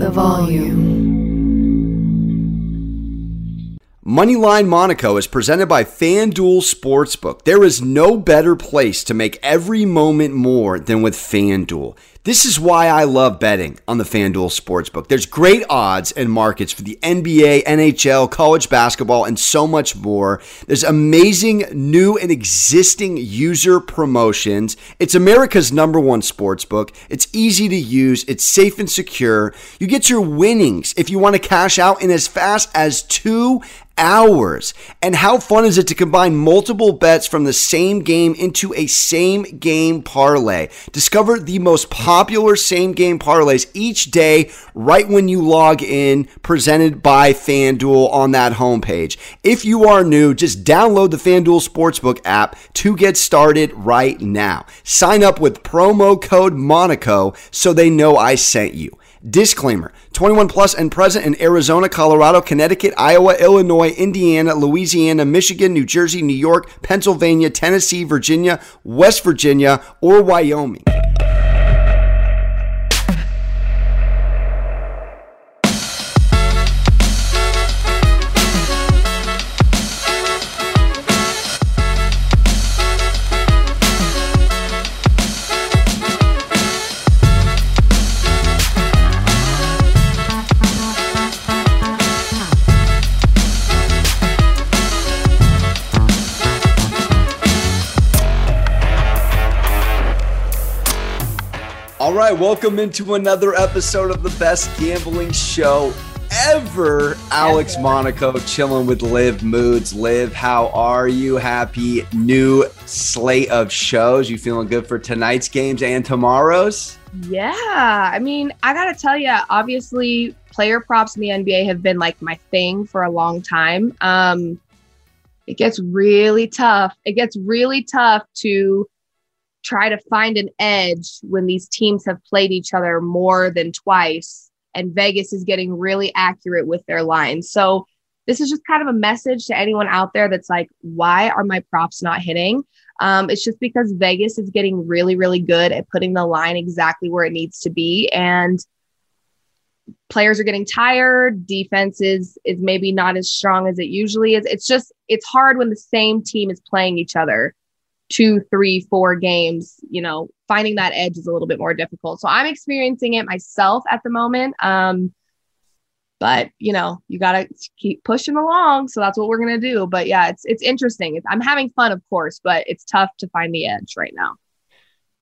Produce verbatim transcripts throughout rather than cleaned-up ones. the volume. Moneyline Monaco is presented by FanDuel Sportsbook. There is no better place to make every moment more than with FanDuel. This is why I love betting on the FanDuel Sportsbook. There's great odds and markets for the N B A, N H L, college basketball, and so much more. There's amazing new and existing user promotions. It's America's number one sportsbook. It's easy to use. It's safe and secure. You get your winnings if you want to cash out in as fast as two hours. And how fun is it to combine multiple bets from the same game into a same game parlay? Discover the most popular same game parlays each day right when you log in, presented by FanDuel on that homepage. If you are new, just download the FanDuel Sportsbook app to get started right now. Sign up with promo code Monaco so they know I sent you. Disclaimer, twenty-one plus and present in Arizona, Colorado, Connecticut, Iowa, Illinois, Indiana, Louisiana, Michigan, New Jersey, New York, Pennsylvania, Tennessee, Virginia, West Virginia, or Wyoming. All right, welcome into another episode of the best gambling show ever. Alex Monaco, chilling with Liv Moods. Liv, how are you? Happy new slate of shows. You feeling good for tonight's games and tomorrow's? Yeah, I mean, I got to tell you, obviously, player props in the N B A have been like my thing for a long time. Um, it gets really tough. It gets really tough to try to find an edge when these teams have played each other more than twice, and Vegas is getting really accurate with their lines. So this is just kind of a message to anyone out there that's like, why are my props not hitting? Um, it's just because Vegas is getting really, really good at putting the line exactly where it needs to be. And players are getting tired. Defense is, is maybe not as strong as it usually is. It's just, it's hard when the same team is playing each other two, three, four games. You know, finding that edge is a little bit more difficult. So I'm experiencing it myself at the moment. Um, but, you know, you got to keep pushing along. So that's what we're going to do. But yeah, it's it's interesting. It's, I'm having fun, of course, but it's tough to find the edge right now.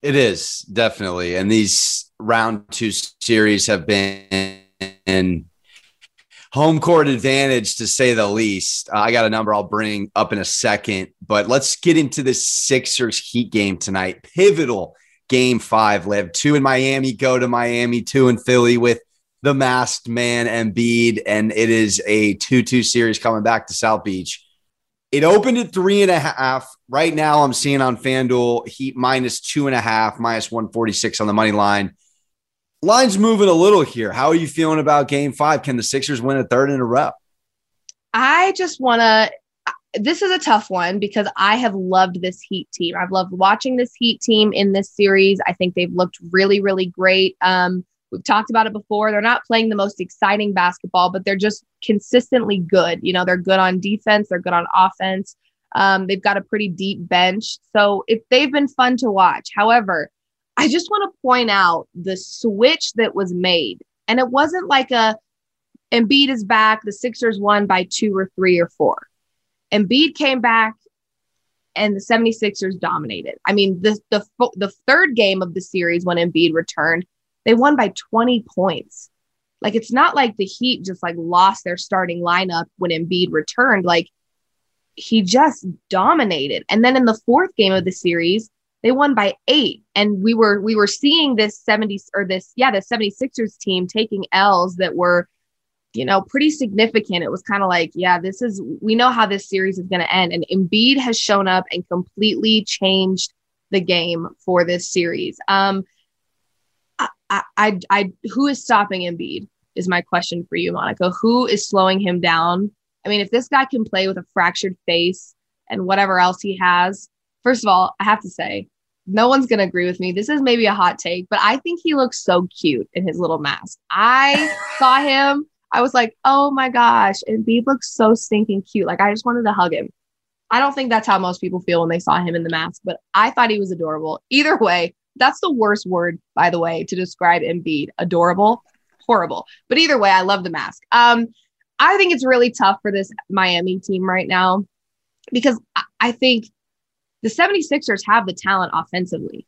It is, definitely. And these round two series have been home court advantage, to say the least. Uh, I got a number I'll bring up in a second, but let's get into this Sixers Heat game tonight. Pivotal game five, Liv. Two in Miami, go to Miami. Two in Philly with the masked man, Embiid, and it is a two two series coming back to South Beach. It opened at three and a half. Right now I'm seeing on FanDuel, Heat minus two and a half, minus one forty-six on the money line. Line's moving a little here. How are you feeling about game five? Can the Sixers win a third in a row? I just want to – this is a tough one because I have loved this Heat team. I've loved watching this Heat team in this series. I think they've looked really, really great. Um, we've talked about it before. They're not playing the most exciting basketball, but they're just consistently good. You know, they're good on defense. They're good on offense. Um, they've got a pretty deep bench. So it, they've been fun to watch. However, I just want to point out the switch that was made. And it wasn't like a Embiid is back, the Sixers won by two or three or four. Embiid came back and the 76ers dominated. I mean, the the the third game of the series when Embiid returned, they won by twenty points. Like, it's not like the Heat just like lost their starting lineup when Embiid returned. Like, he just dominated. And then in the fourth game of the series, they won by eight, and we were we were seeing this seventies or this, yeah, the 76ers team taking L's that were, you know, pretty significant. It was kind of like, yeah, this is, we know how this series is going to end. And Embiid has shown up and completely changed the game for this series. Um, I, I, I, I who is stopping Embiid is my question for you, Monaco. Who is slowing him down? I mean, if this guy can play with a fractured face and whatever else he has, first of all, I have to say, no one's going to agree with me. This is maybe a hot take, but I think he looks so cute in his little mask. I saw him. I was like, oh my gosh. And Embiid looks so stinking cute. Like, I just wanted to hug him. I don't think that's how most people feel when they saw him in the mask, but I thought he was adorable. Either way, that's the worst word, by the way, to describe Embiid. Adorable, horrible. But either way, I love the mask. Um, I think it's really tough for this Miami team right now because I think the 76ers have the talent offensively.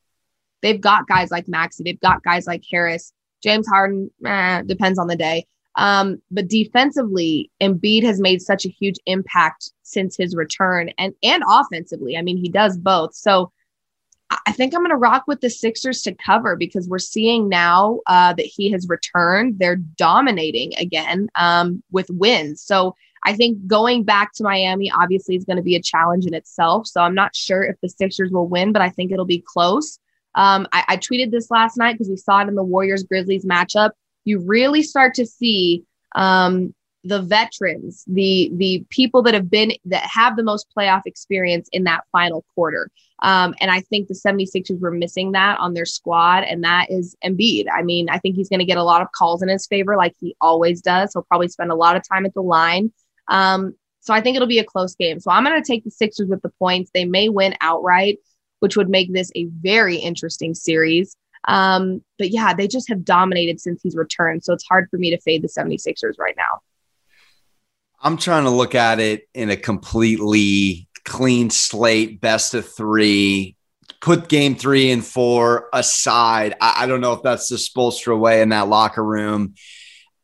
They've got guys like Maxey. They've got guys like Harris. James Harden, eh, depends on the day. Um, but defensively, Embiid has made such a huge impact since his return and, and offensively. I mean, he does both. So I think I'm going to rock with the Sixers to cover because we're seeing now uh, that he has returned. They're dominating again um, with wins. So I think going back to Miami, obviously, is going to be a challenge in itself. So I'm not sure if the Sixers will win, but I think it'll be close. Um, I, I tweeted this last night because we saw it in the Warriors-Grizzlies matchup. You really start to see um, the veterans, the the people that have been that have the most playoff experience in that final quarter. Um, and I think the 76ers were missing that on their squad, and that is Embiid. I mean, I think he's going to get a lot of calls in his favor like he always does. He'll probably spend a lot of time at the line. Um, so I think it'll be a close game. So I'm going to take the Sixers with the points. They may win outright, which would make this a very interesting series. Um, but yeah, they just have dominated since he's returned. So it's hard for me to fade the 76ers right now. I'm trying to look at it in a completely clean slate, best of three, put game three and four aside. I, I don't know if that's the Spolstra way in that locker room.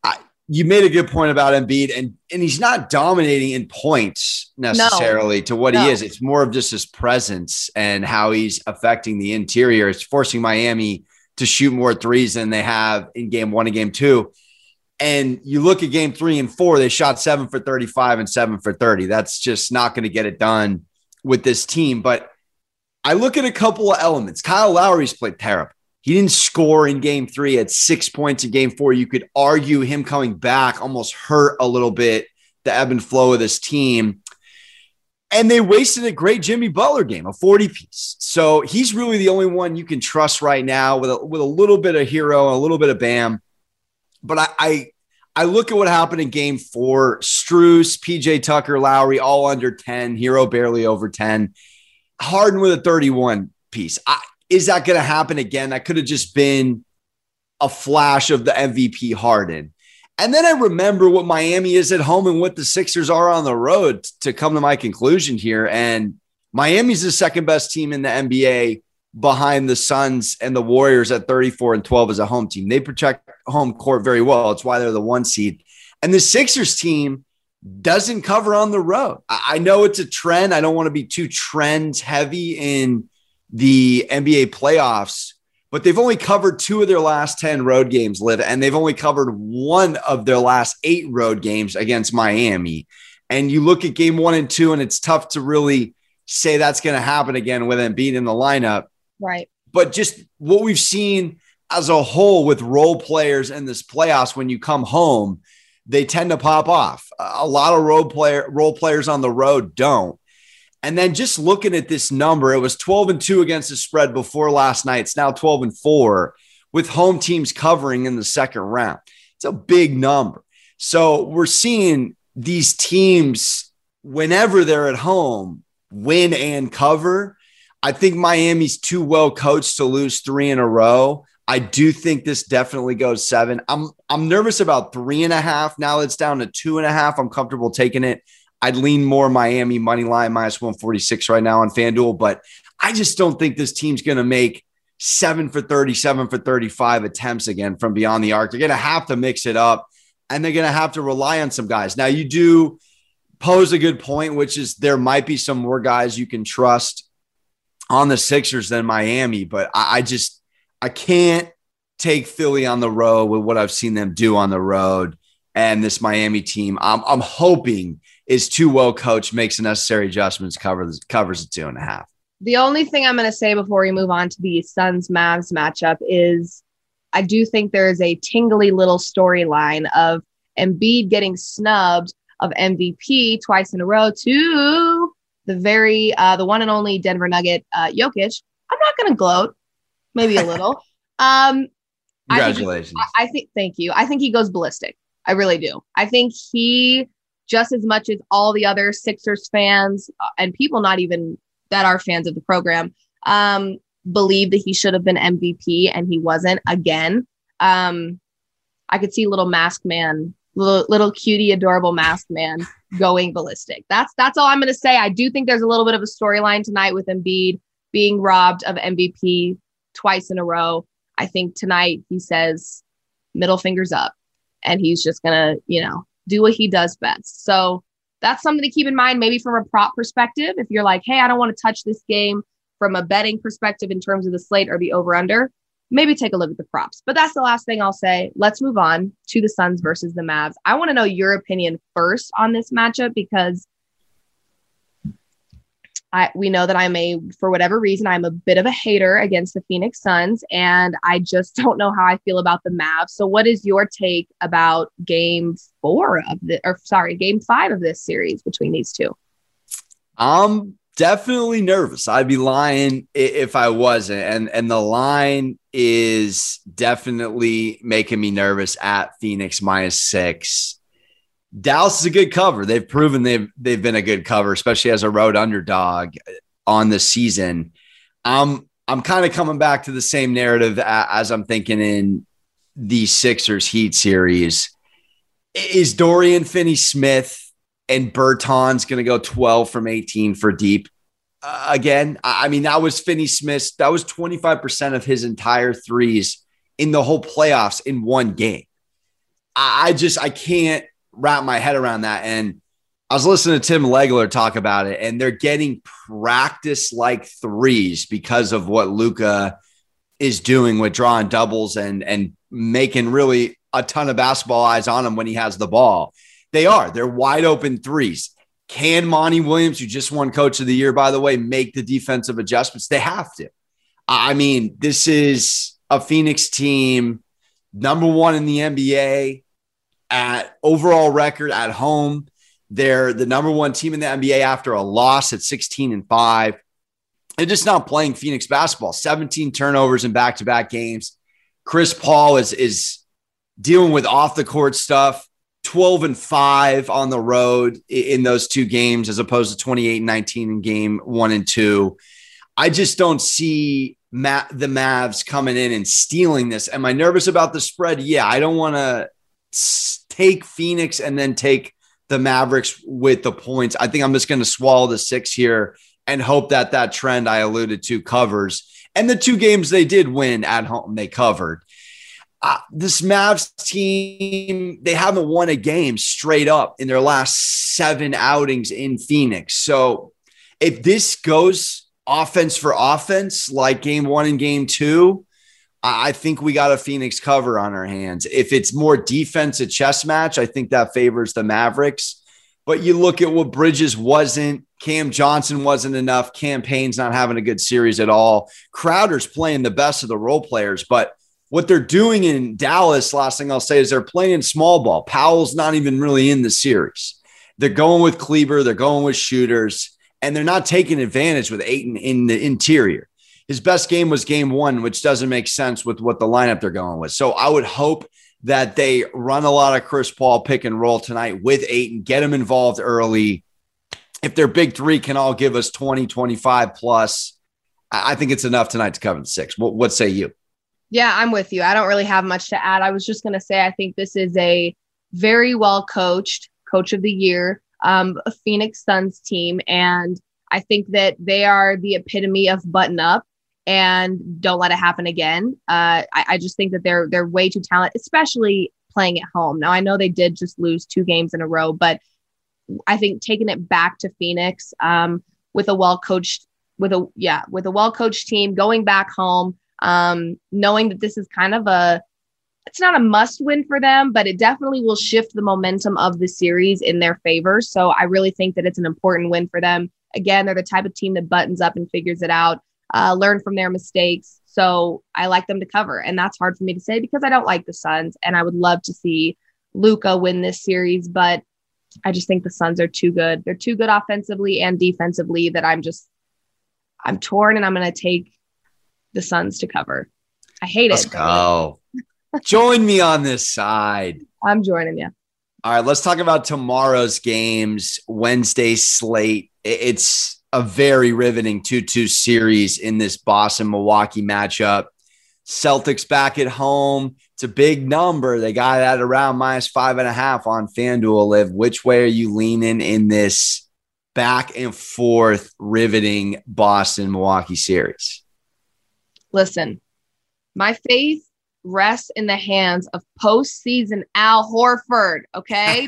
I, you made a good point about Embiid, and, and he's not dominating in points necessarily no, to what no. he is. It's more of just his presence and how he's affecting the interior. It's forcing Miami to shoot more threes than they have in game one and game two. And you look at game three and four, they shot seven for thirty-five and seven for thirty. That's just not going to get it done with this team. But I look at a couple of elements. Kyle Lowry's played terrible. He didn't score in game three at six points in game four. You could argue him coming back almost hurt a little bit the ebb and flow of this team. And they wasted a great Jimmy Butler game, a forty piece. So he's really the only one you can trust right now with a, with a little bit of Hero, a little bit of Bam. But I, I I look at what happened in game four. Strus, P J. Tucker, Lowry, all under ten. Hero barely over ten. Harden with a thirty-one piece. I, is that going to happen again? That could have just been a flash of the M V P Harden. And then I remember what Miami is at home and what the Sixers are on the road to come to my conclusion here. And Miami's the second best team in the N B A behind the Suns and the Warriors at thirty-four and twelve as a home team. They protect home court very well. It's why they're the one seed. And the Sixers team doesn't cover on the road. I know it's a trend. I don't want to be too trend heavy in the N B A playoffs, but they've only covered two of their last ten road games, Liv, and they've only covered one of their last eight road games against Miami. And you look at game one and two, and it's tough to really say that's going to happen again with Embiid in the lineup. Right. But just what we've seen as a whole with role players in this playoffs, when you come home, they tend to pop off. A lot of role player role players on the road don't. And then just looking at this number, it was twelve and two against the spread before last night. It's now twelve and four with home teams covering in the second round. It's a big number. So we're seeing these teams, whenever they're at home, win and cover. I think Miami's too well coached to lose three in a row. I do think this definitely goes seven. I'm I'm nervous about three and a half. Now it's down to two and a half. I'm comfortable taking it. I'd lean more Miami money line minus one forty-six right now on FanDuel, but I just don't think this team's going to make seven for thirty, seven for thirty-five attempts again from beyond the arc. They're going to have to mix it up, and they're going to have to rely on some guys. Now, you do pose a good point, which is there might be some more guys you can trust on the Sixers than Miami, but I, I just I can't take Philly on the road with what I've seen them do on the road. And this Miami team, I'm, I'm hoping is too well coached, makes the necessary adjustments, covers covers the two and a half. The only thing I'm going to say before we move on to the Suns-Mavs matchup is I do think there is a tingly little storyline of Embiid getting snubbed of M V P twice in a row to the very uh, the one and only Denver Nugget uh, Jokic, I'm not going to gloat. Maybe a little. Um, Congratulations. I think, I think, thank you. I think he goes ballistic. I really do. I think he, just as much as all the other Sixers fans and people not even that are fans of the program, um, believe that he should have been M V P and he wasn't again. Um, I could see little mask man, little, little cutie, adorable mask man going ballistic. That's, that's all I'm going to say. I do think there's a little bit of a storyline tonight with Embiid being robbed of M V P twice in a row. I think tonight he says middle fingers up and he's just going to, you know, do what he does best. So that's something to keep in mind, maybe from a prop perspective. If you're like, hey, I don't want to touch this game from a betting perspective in terms of the slate or the over under, maybe take a look at the props. But that's the last thing I'll say. Let's move on to the Suns versus the Mavs. I want to know your opinion first on this matchup because I, we know that I'm a, for whatever reason, I'm a bit of a hater against the Phoenix Suns, and I just don't know how I feel about the Mavs. So what is your take about game four of the, or sorry, game five of this series between these two? I'm definitely nervous. I'd be lying if I wasn't. And, and the line is definitely making me nervous at Phoenix minus six. Dallas is a good cover. They've proven they've they've been a good cover, especially as a road underdog on the season. Um, I'm kind of coming back to the same narrative as I'm thinking in the Sixers Heat series. Is Dorian Finney-Smith and Berton's going to go twelve from eighteen for deep uh, again? I mean, that was Finney-Smith's. That was twenty-five percent of his entire threes in the whole playoffs in one game. I, I just I can't wrap my head around that. And I was listening to Tim Legler talk about it, and they're getting practice like threes because of what Luka is doing with drawing doubles and, and making really a ton of basketball eyes on him when he has the ball. They are, they're wide open threes. Can Monty Williams, who just won Coach of the Year, by the way, make the defensive adjustments? They have to. I mean, this is a Phoenix team, number one in the N B A, at overall record at home. They're the number one team in the N B A after a loss at sixteen and five. They're just not playing Phoenix basketball. seventeen turnovers in back-to-back games. Chris Paul is, is dealing with off-the-court stuff. twelve and five on the road in those two games as opposed to twenty-eight and nineteen in game one and two. I just don't see Ma- the Mavs coming in and stealing this. Am I nervous about the spread? Yeah, I don't want to take Phoenix and then take the Mavericks with the points. I think I'm just going to swallow the six here and hope that that trend I alluded to covers. And the two games they did win at home, they covered. Uh, this Mavs team, they haven't won a game straight up in their last seven outings in Phoenix. So if this goes offense for offense, like game one and game two, I think we got a Phoenix cover on our hands. If it's more defense, a chess match, I think that favors the Mavericks. But you look at what Bridges wasn't, Cam Johnson wasn't enough, Cam Payne's not having a good series at all. Crowder's playing the best of the role players. But what they're doing in Dallas, last thing I'll say, is they're playing small ball. Powell's not even really in the series. They're going with Kleber, they're going with shooters, and they're not taking advantage with Aiton in the interior. His best game was game one, which doesn't make sense with what the lineup they're going with. So I would hope that they run a lot of Chris Paul pick and roll tonight with Aiton, get him involved early. If their big three can all give us twenty, twenty-five plus, I think it's enough tonight to cover the six. What, what say you? Yeah, I'm with you. I don't really have much to add. I was just going to say, I think this is a very well coached coach of the year, um, a Phoenix Suns team. And I think that they are the epitome of button up and don't let it happen again. Uh, I, I just think that they're they're way too talented, especially playing at home. Now, I know they did just lose two games in a row, but I think taking it back to Phoenix um, with a well coached with a yeah with a well coached team, going back home, um, knowing that this is kind of a it's not a must win for them, but it definitely will shift the momentum of the series in their favor. So I really think that it's an important win for them. Again, they're the type of team that buttons up and figures it out. Uh, learn from their mistakes. So I like them to cover. And that's hard for me to say because I don't like the Suns and I would love to see Luka win this series, but I just think the Suns are too good. They're too good offensively and defensively that I'm just, I'm torn and I'm going to take, the Suns to cover. I hate let's it. Let's go. Join me on this side. I'm joining you. All right, let's talk about tomorrow's games, Wednesday slate. It's a very riveting two two series in this Boston-Milwaukee matchup. Celtics back at home. It's a big number. They got that around minus five and a half on FanDuel Live. Which way are you leaning in this back and forth riveting Boston-Milwaukee series? Listen, my faith rests in the hands of postseason Al Horford. Okay.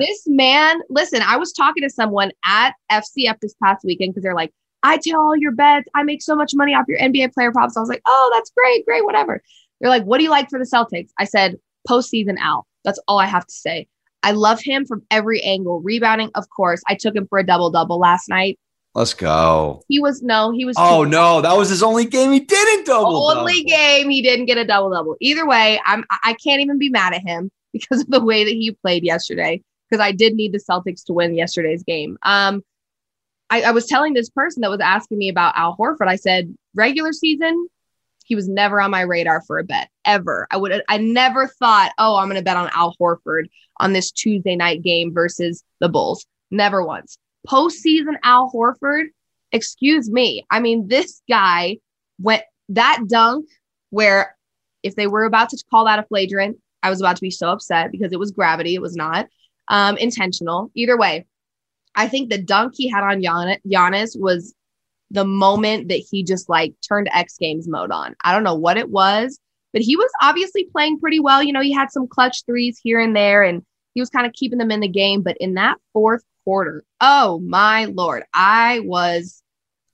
This man, listen, I was talking to someone at F C F this past weekend because they're like, I tell all your bets, I make so much money off your N B A player props. I was like, oh, that's great, great, whatever. They're like, what do you like for the Celtics? I said, postseason Al. That's all I have to say. I love him from every angle. Rebounding, of course. I took him for a double-double last night. Let's go. He was, no, he was. Oh, two. No, that was his only game. He didn't double. Only double. Game. He didn't get a double double. Either way, I'm, I can't even be mad at him because of the way that he played yesterday, because I did need the Celtics to win yesterday's game. Um, I, I was telling this person that was asking me about Al Horford. I said, regular season, he was never on my radar for a bet ever. I would, I never thought, oh, I'm going to bet on Al Horford on this Tuesday night game versus the Bulls. Never once. Postseason Al Horford, excuse me. I mean, this guy went that dunk where if they were about to call that a flagrant, I was about to be so upset because it was gravity. It was not um, intentional. Either way, I think the dunk he had on Gian- Giannis was the moment that he just like turned X Games mode on. I don't know what it was, but he was obviously playing pretty well. You know, he had some clutch threes here and there, and he was kind of keeping them in the game. But in that fourth quarter, oh my Lord, I was,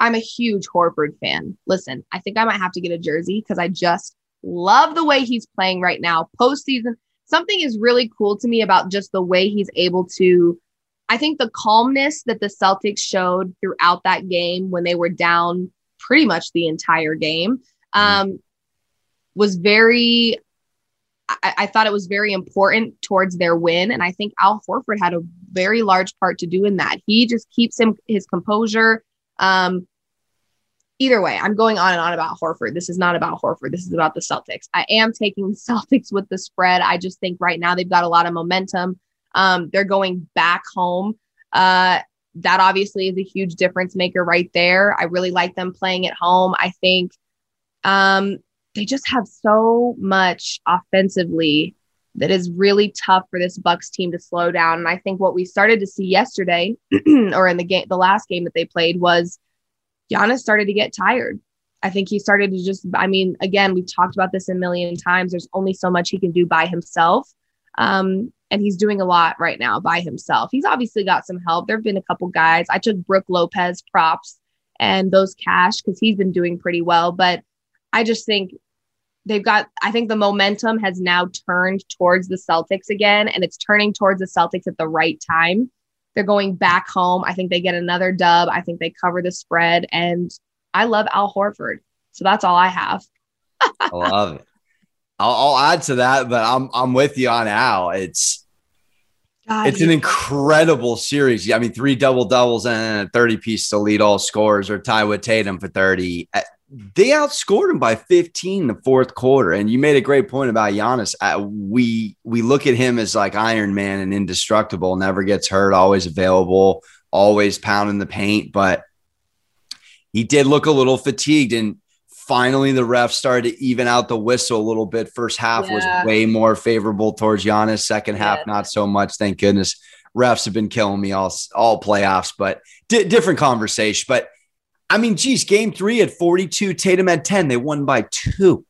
I'm a huge Horford fan. Listen, I think I might have to get a jersey because I just love the way he's playing right now. Postseason, something is really cool to me about just the way he's able to, I think the calmness that the Celtics showed throughout that game when they were down pretty much the entire game um, was very, I, I thought it was very important towards their win. And I think Al Horford had a very large part to do in that. He just keeps him, his composure. Um, either way, I'm going on and on about Horford. This is not about Horford. This is about the Celtics. I am taking the Celtics with the spread. I just think right now they've got a lot of momentum. Um, they're going back home. Uh, that obviously is a huge difference maker right there. I really like them playing at home. I think, um, they just have so much offensively that is really tough for this Bucks team to slow down. And I think what we started to see yesterday or in the game, the last game that they played was Giannis started to get tired. I think he started to just, I mean, again, we've talked about this a million times. There's only so much he can do by himself. Um, and he's doing a lot right now by himself. He's obviously got some help. There've been a couple guys. I took Brooke Lopez props and those cash cause he's been doing pretty well, but I just think they've got, I think the momentum has now turned towards the Celtics again, and it's turning towards the Celtics at the right time. They're going back home. I think they get another dub. I think they cover the spread, and I love Al Horford. So that's all I have. I love it. I'll, I'll add to that, but I'm, I'm with you on Al. It's, God, it's an incredible series. I mean, three double doubles and a thirty piece to lead all scorers or tie with Tatum for thirty. They outscored him by fifteen in the fourth quarter. And you made a great point about Giannis. I, we we look at him as like Iron Man and indestructible, never gets hurt, always available, always pounding the paint. But he did look a little fatigued. And finally, the ref started to even out the whistle a little bit. First half yeah. was way more favorable towards Giannis. Second half, yeah. not so much. Thank goodness. Refs have been killing me all, all playoffs, but di- different conversation. But I mean, geez, game three at forty-two, Tatum at ten. They won by two.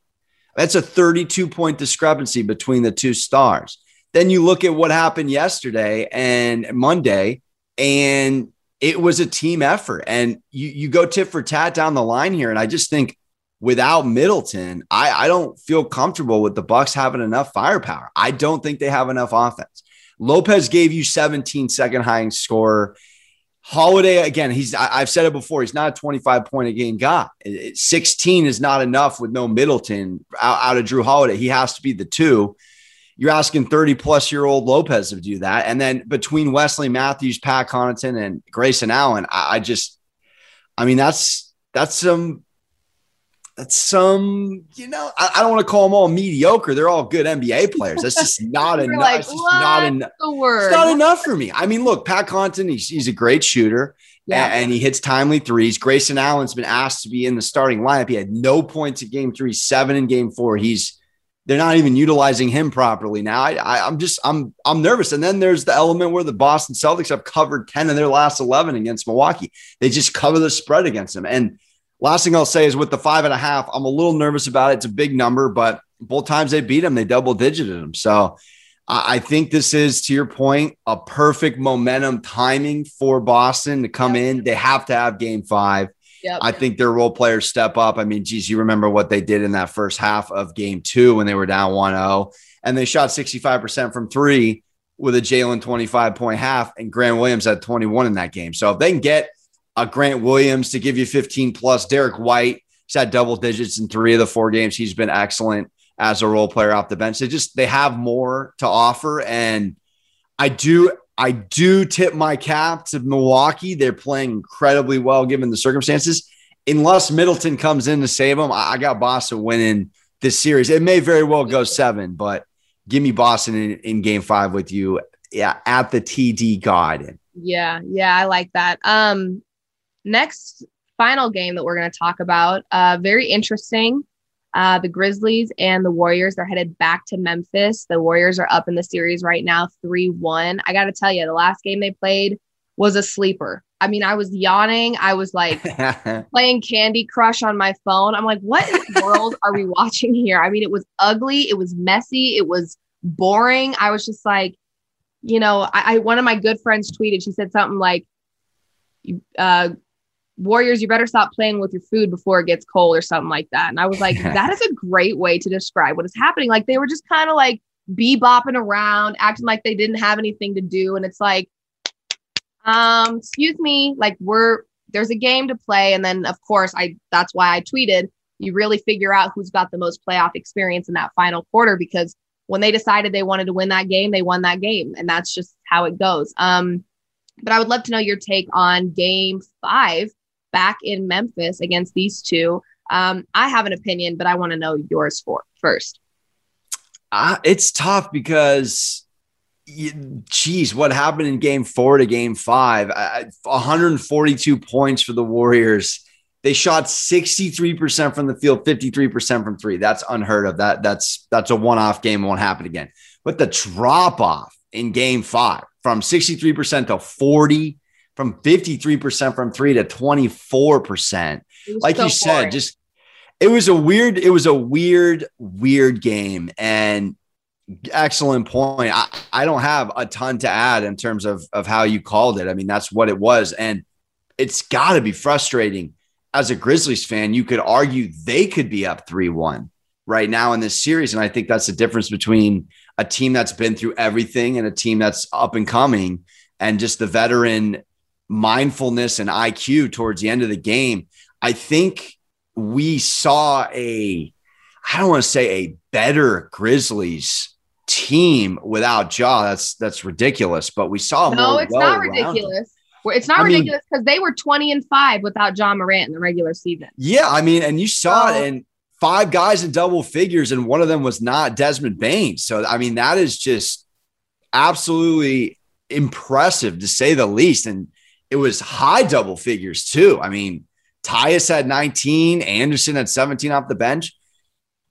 That's a thirty-two point discrepancy between the two stars. Then you look at what happened yesterday and Monday, and it was a team effort. And you, you go tit for tat down the line here. And I just think without Middleton, I, I don't feel comfortable with the Bucks having enough firepower. I don't think they have enough offense. Lopez gave you seventeen second highest scorer. Holiday, again, he's I've said it before. He's not a twenty-five point a game guy. sixteen is not enough with no Middleton out, out of Drew Holiday. He has to be the two. You're asking thirty plus year old Lopez to do that. And then between Wesley Matthews, Pat Connaughton, and Grayson Allen, I, I just, I mean, that's, that's some that's some, you know, I, I don't want to call them all mediocre. They're all good N B A players. That's just not enough. Like, it's just not enough. It's not enough for me. I mean, look, Pat Connaughton, he's, he's a great shooter. Yeah. And he hits timely threes. Grayson Allen's been asked to be in the starting lineup. He had no points in game three, seven in game four. He's, they're not even utilizing him properly now. I, I, I'm just, I'm, I'm nervous. And then there's the element where the Boston Celtics have covered ten of their last eleven against Milwaukee. They just cover the spread against them. And last thing I'll say is with the five and a half, I'm a little nervous about it. It's a big number, but both times they beat them, they double digited them. So I think this is, to your point, a perfect momentum timing for Boston to come in. They have to have game five. Yep. I think their role players step up. I mean, geez, you remember what they did in that first half of game two when they were down one oh, and they shot sixty-five percent from three with a Jalen twenty-five point half, and Grant Williams had twenty-one in that game. So if they can get a Grant Williams to give you fifteen plus, Derek White, he's had double digits in three of the four games. He's been excellent as a role player off the bench. They just, they have more to offer. And I do, I do tip my cap to Milwaukee. They're playing incredibly well, given the circumstances. Unless Middleton comes in to save them, I, I got Boston winning this series. It may very well go seven, but give me Boston in, in game five with you. Yeah. At the T D Garden. Yeah. Yeah. I like that. Um, next final game that we're going to talk about, uh, very interesting. Uh, the Grizzlies and the Warriors, they're headed back to Memphis. The Warriors are up in the series right now, three one. I got to tell you, the last game they played was a sleeper. I mean, I was yawning. I was like playing Candy Crush on my phone. I'm like, what in the world are we watching here? I mean, it was ugly. It was messy. It was boring. I was just like, you know, I, I one of my good friends tweeted, she said something like, uh, Warriors, you better stop playing with your food before it gets cold or something like that. And I was like, that is a great way to describe what is happening. Like they were just kind of like bebopping around, acting like they didn't have anything to do. And it's like, um, excuse me, like we're, there's a game to play. And then of course I, that's why I tweeted, you really figure out who's got the most playoff experience in that final quarter, because when they decided they wanted to win that game, they won that game. And that's just how it goes. Um, but I would love to know your take on game five back in Memphis against these two. Um, I have an opinion, but I want to know yours for first. Uh, it's tough because, you, geez, what happened in game four to game five? Uh, one hundred forty-two points for the Warriors. They shot sixty-three percent from the field, fifty-three percent from three. That's unheard of. That that's that's a one-off game. It won't happen again. But the drop-off in game five from sixty-three percent to forty percent, from fifty-three percent from three to twenty-four percent. Like you said, just, it was a weird, it was a weird, weird game. And excellent point. I, I don't have a ton to add in terms of, of how you called it. I mean, that's what it was. And it's gotta be frustrating as a Grizzlies fan. You could argue they could be up three one right now in this series. And I think that's the difference between a team that's been through everything and a team that's up and coming, and just the veteran mindfulness and I Q towards the end of the game. I think we saw a, I don't want to say a better Grizzlies team without Ja. That's, that's ridiculous, but we saw no, more. No, it's not ridiculous. It's not I ridiculous because they were twenty and five without Ja Morant in the regular season. Yeah. I mean, and you saw so, it in five guys in double figures, and one of them was not Desmond Bane. So, I mean, that is just absolutely impressive to say the least. And it was high double figures too. I mean, Tyus had nineteen, Anderson had seventeen off the bench.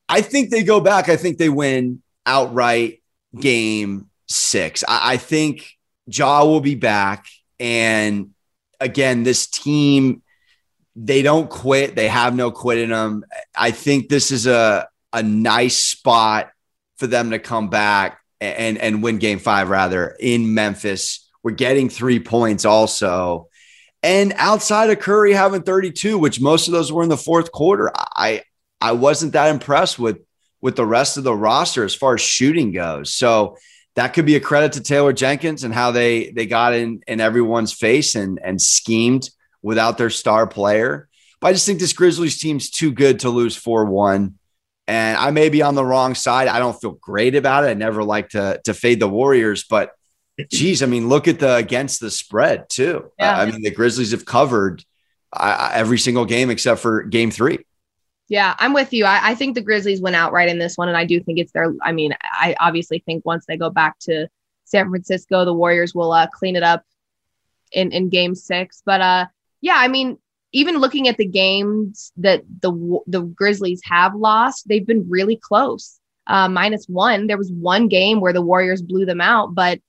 I think they go back. I think they win outright game six. I, I think Ja will be back. And again, this team, they don't quit. They have no quit in them. I think this is a, a nice spot for them to come back and, and win game five rather in Memphis. We're getting three points also. And outside of Curry having thirty-two, which most of those were in the fourth quarter, I I wasn't that impressed with, with the rest of the roster as far as shooting goes. So that could be a credit to Taylor Jenkins and how they they got in, in everyone's face and, and schemed without their star player. But I just think this Grizzlies team's too good to lose four one. And I may be on the wrong side. I don't feel great about it. I never like to, to fade the Warriors, but geez, I mean, look at the against the spread too. Yeah. Uh, I mean, the Grizzlies have covered uh, every single game except for game three. Yeah, I'm with you. I, I think the Grizzlies went outright in this one, and I do think it's their – I mean, I obviously think once they go back to San Francisco, the Warriors will uh, clean it up in, in game six. But, uh, yeah, I mean, even looking at the games that the the Grizzlies have lost, they've been really close, uh, minus one. There was one game where the Warriors blew them out, but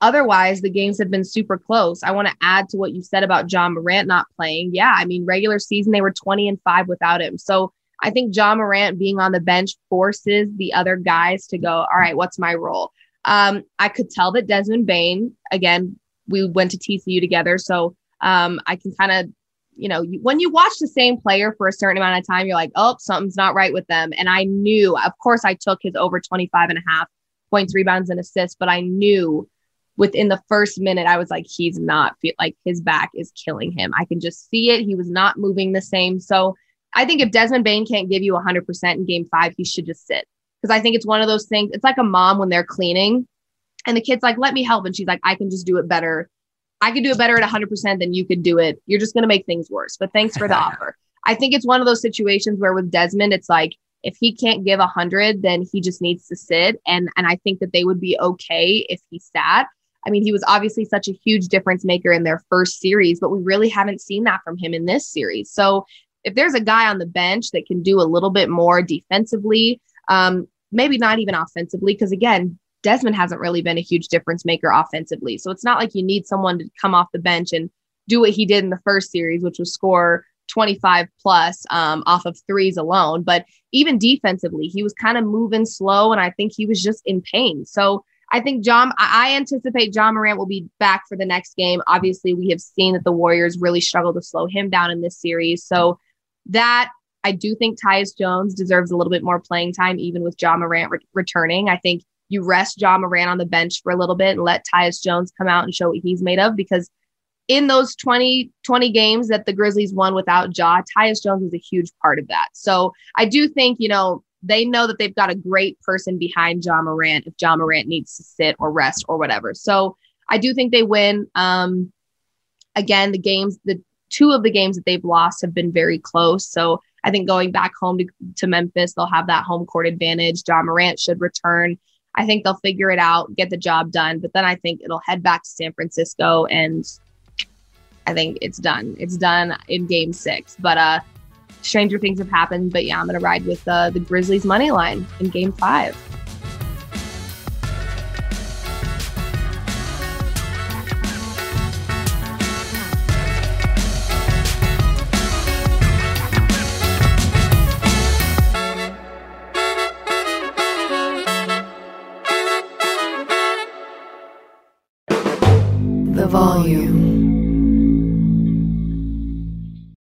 otherwise the games have been super close. I want to add to what you said about Ja Morant not playing. Yeah, I mean, regular season, they were twenty and five without him. So I think Ja Morant being on the bench forces the other guys to go, all right, what's my role? Um, I could tell that Desmond Bane, again, we went to T C U together. So um, I can kind of, you know, when you watch the same player for a certain amount of time, you're like, oh, something's not right with them. And I knew, of course, I took his over twenty-five and a half points, rebounds, and assists, but I knew within the first minute, I was like, he's not feel like his back is killing him. I can just see it. He was not moving the same. So I think if Desmond Bane can't give you one hundred percent in game five, he should just sit. Because I think it's one of those things. It's like a mom when they're cleaning and the kid's like, let me help. And she's like, I can just do it better. I could do it better at one hundred percent than you could do it. You're just going to make things worse. But thanks for the offer. I think it's one of those situations where with Desmond, it's like, if he can't give one hundred, then he just needs to sit. And, and I think that they would be okay if he sat. I mean, he was obviously such a huge difference maker in their first series, but we really haven't seen that from him in this series. So if there's a guy on the bench that can do a little bit more defensively, um, maybe not even offensively, because again, Desmond hasn't really been a huge difference maker offensively. So it's not like you need someone to come off the bench and do what he did in the first series, which was score twenty-five plus um, off of threes alone. But even defensively, he was kind of moving slow, and I think he was just in pain. So I think John, I anticipate Ja Morant will be back for the next game. Obviously, we have seen that the Warriors really struggle to slow him down in this series. So that, I do think Tyus Jones deserves a little bit more playing time, even with Ja Morant re- returning. I think you rest Ja Morant on the bench for a little bit and let Tyus Jones come out and show what he's made of. Because in those twenty, twenty games that the Grizzlies won without Ja, Tyus Jones is a huge part of that. So I do think, you know, they know that they've got a great person behind Ja Morant if Ja Morant needs to sit or rest or whatever. So I do think they win. Um, again, the games, the two of the games that they've lost have been very close. So I think going back home to, to Memphis, they'll have that home court advantage. Ja Morant should return. I think they'll figure it out, get the job done. But then I think it'll head back to San Francisco, and I think it's done. It's done in game six. But, uh, stranger things have happened, but yeah, I'm going to ride with uh, the Grizzlies money line in game five. The volume.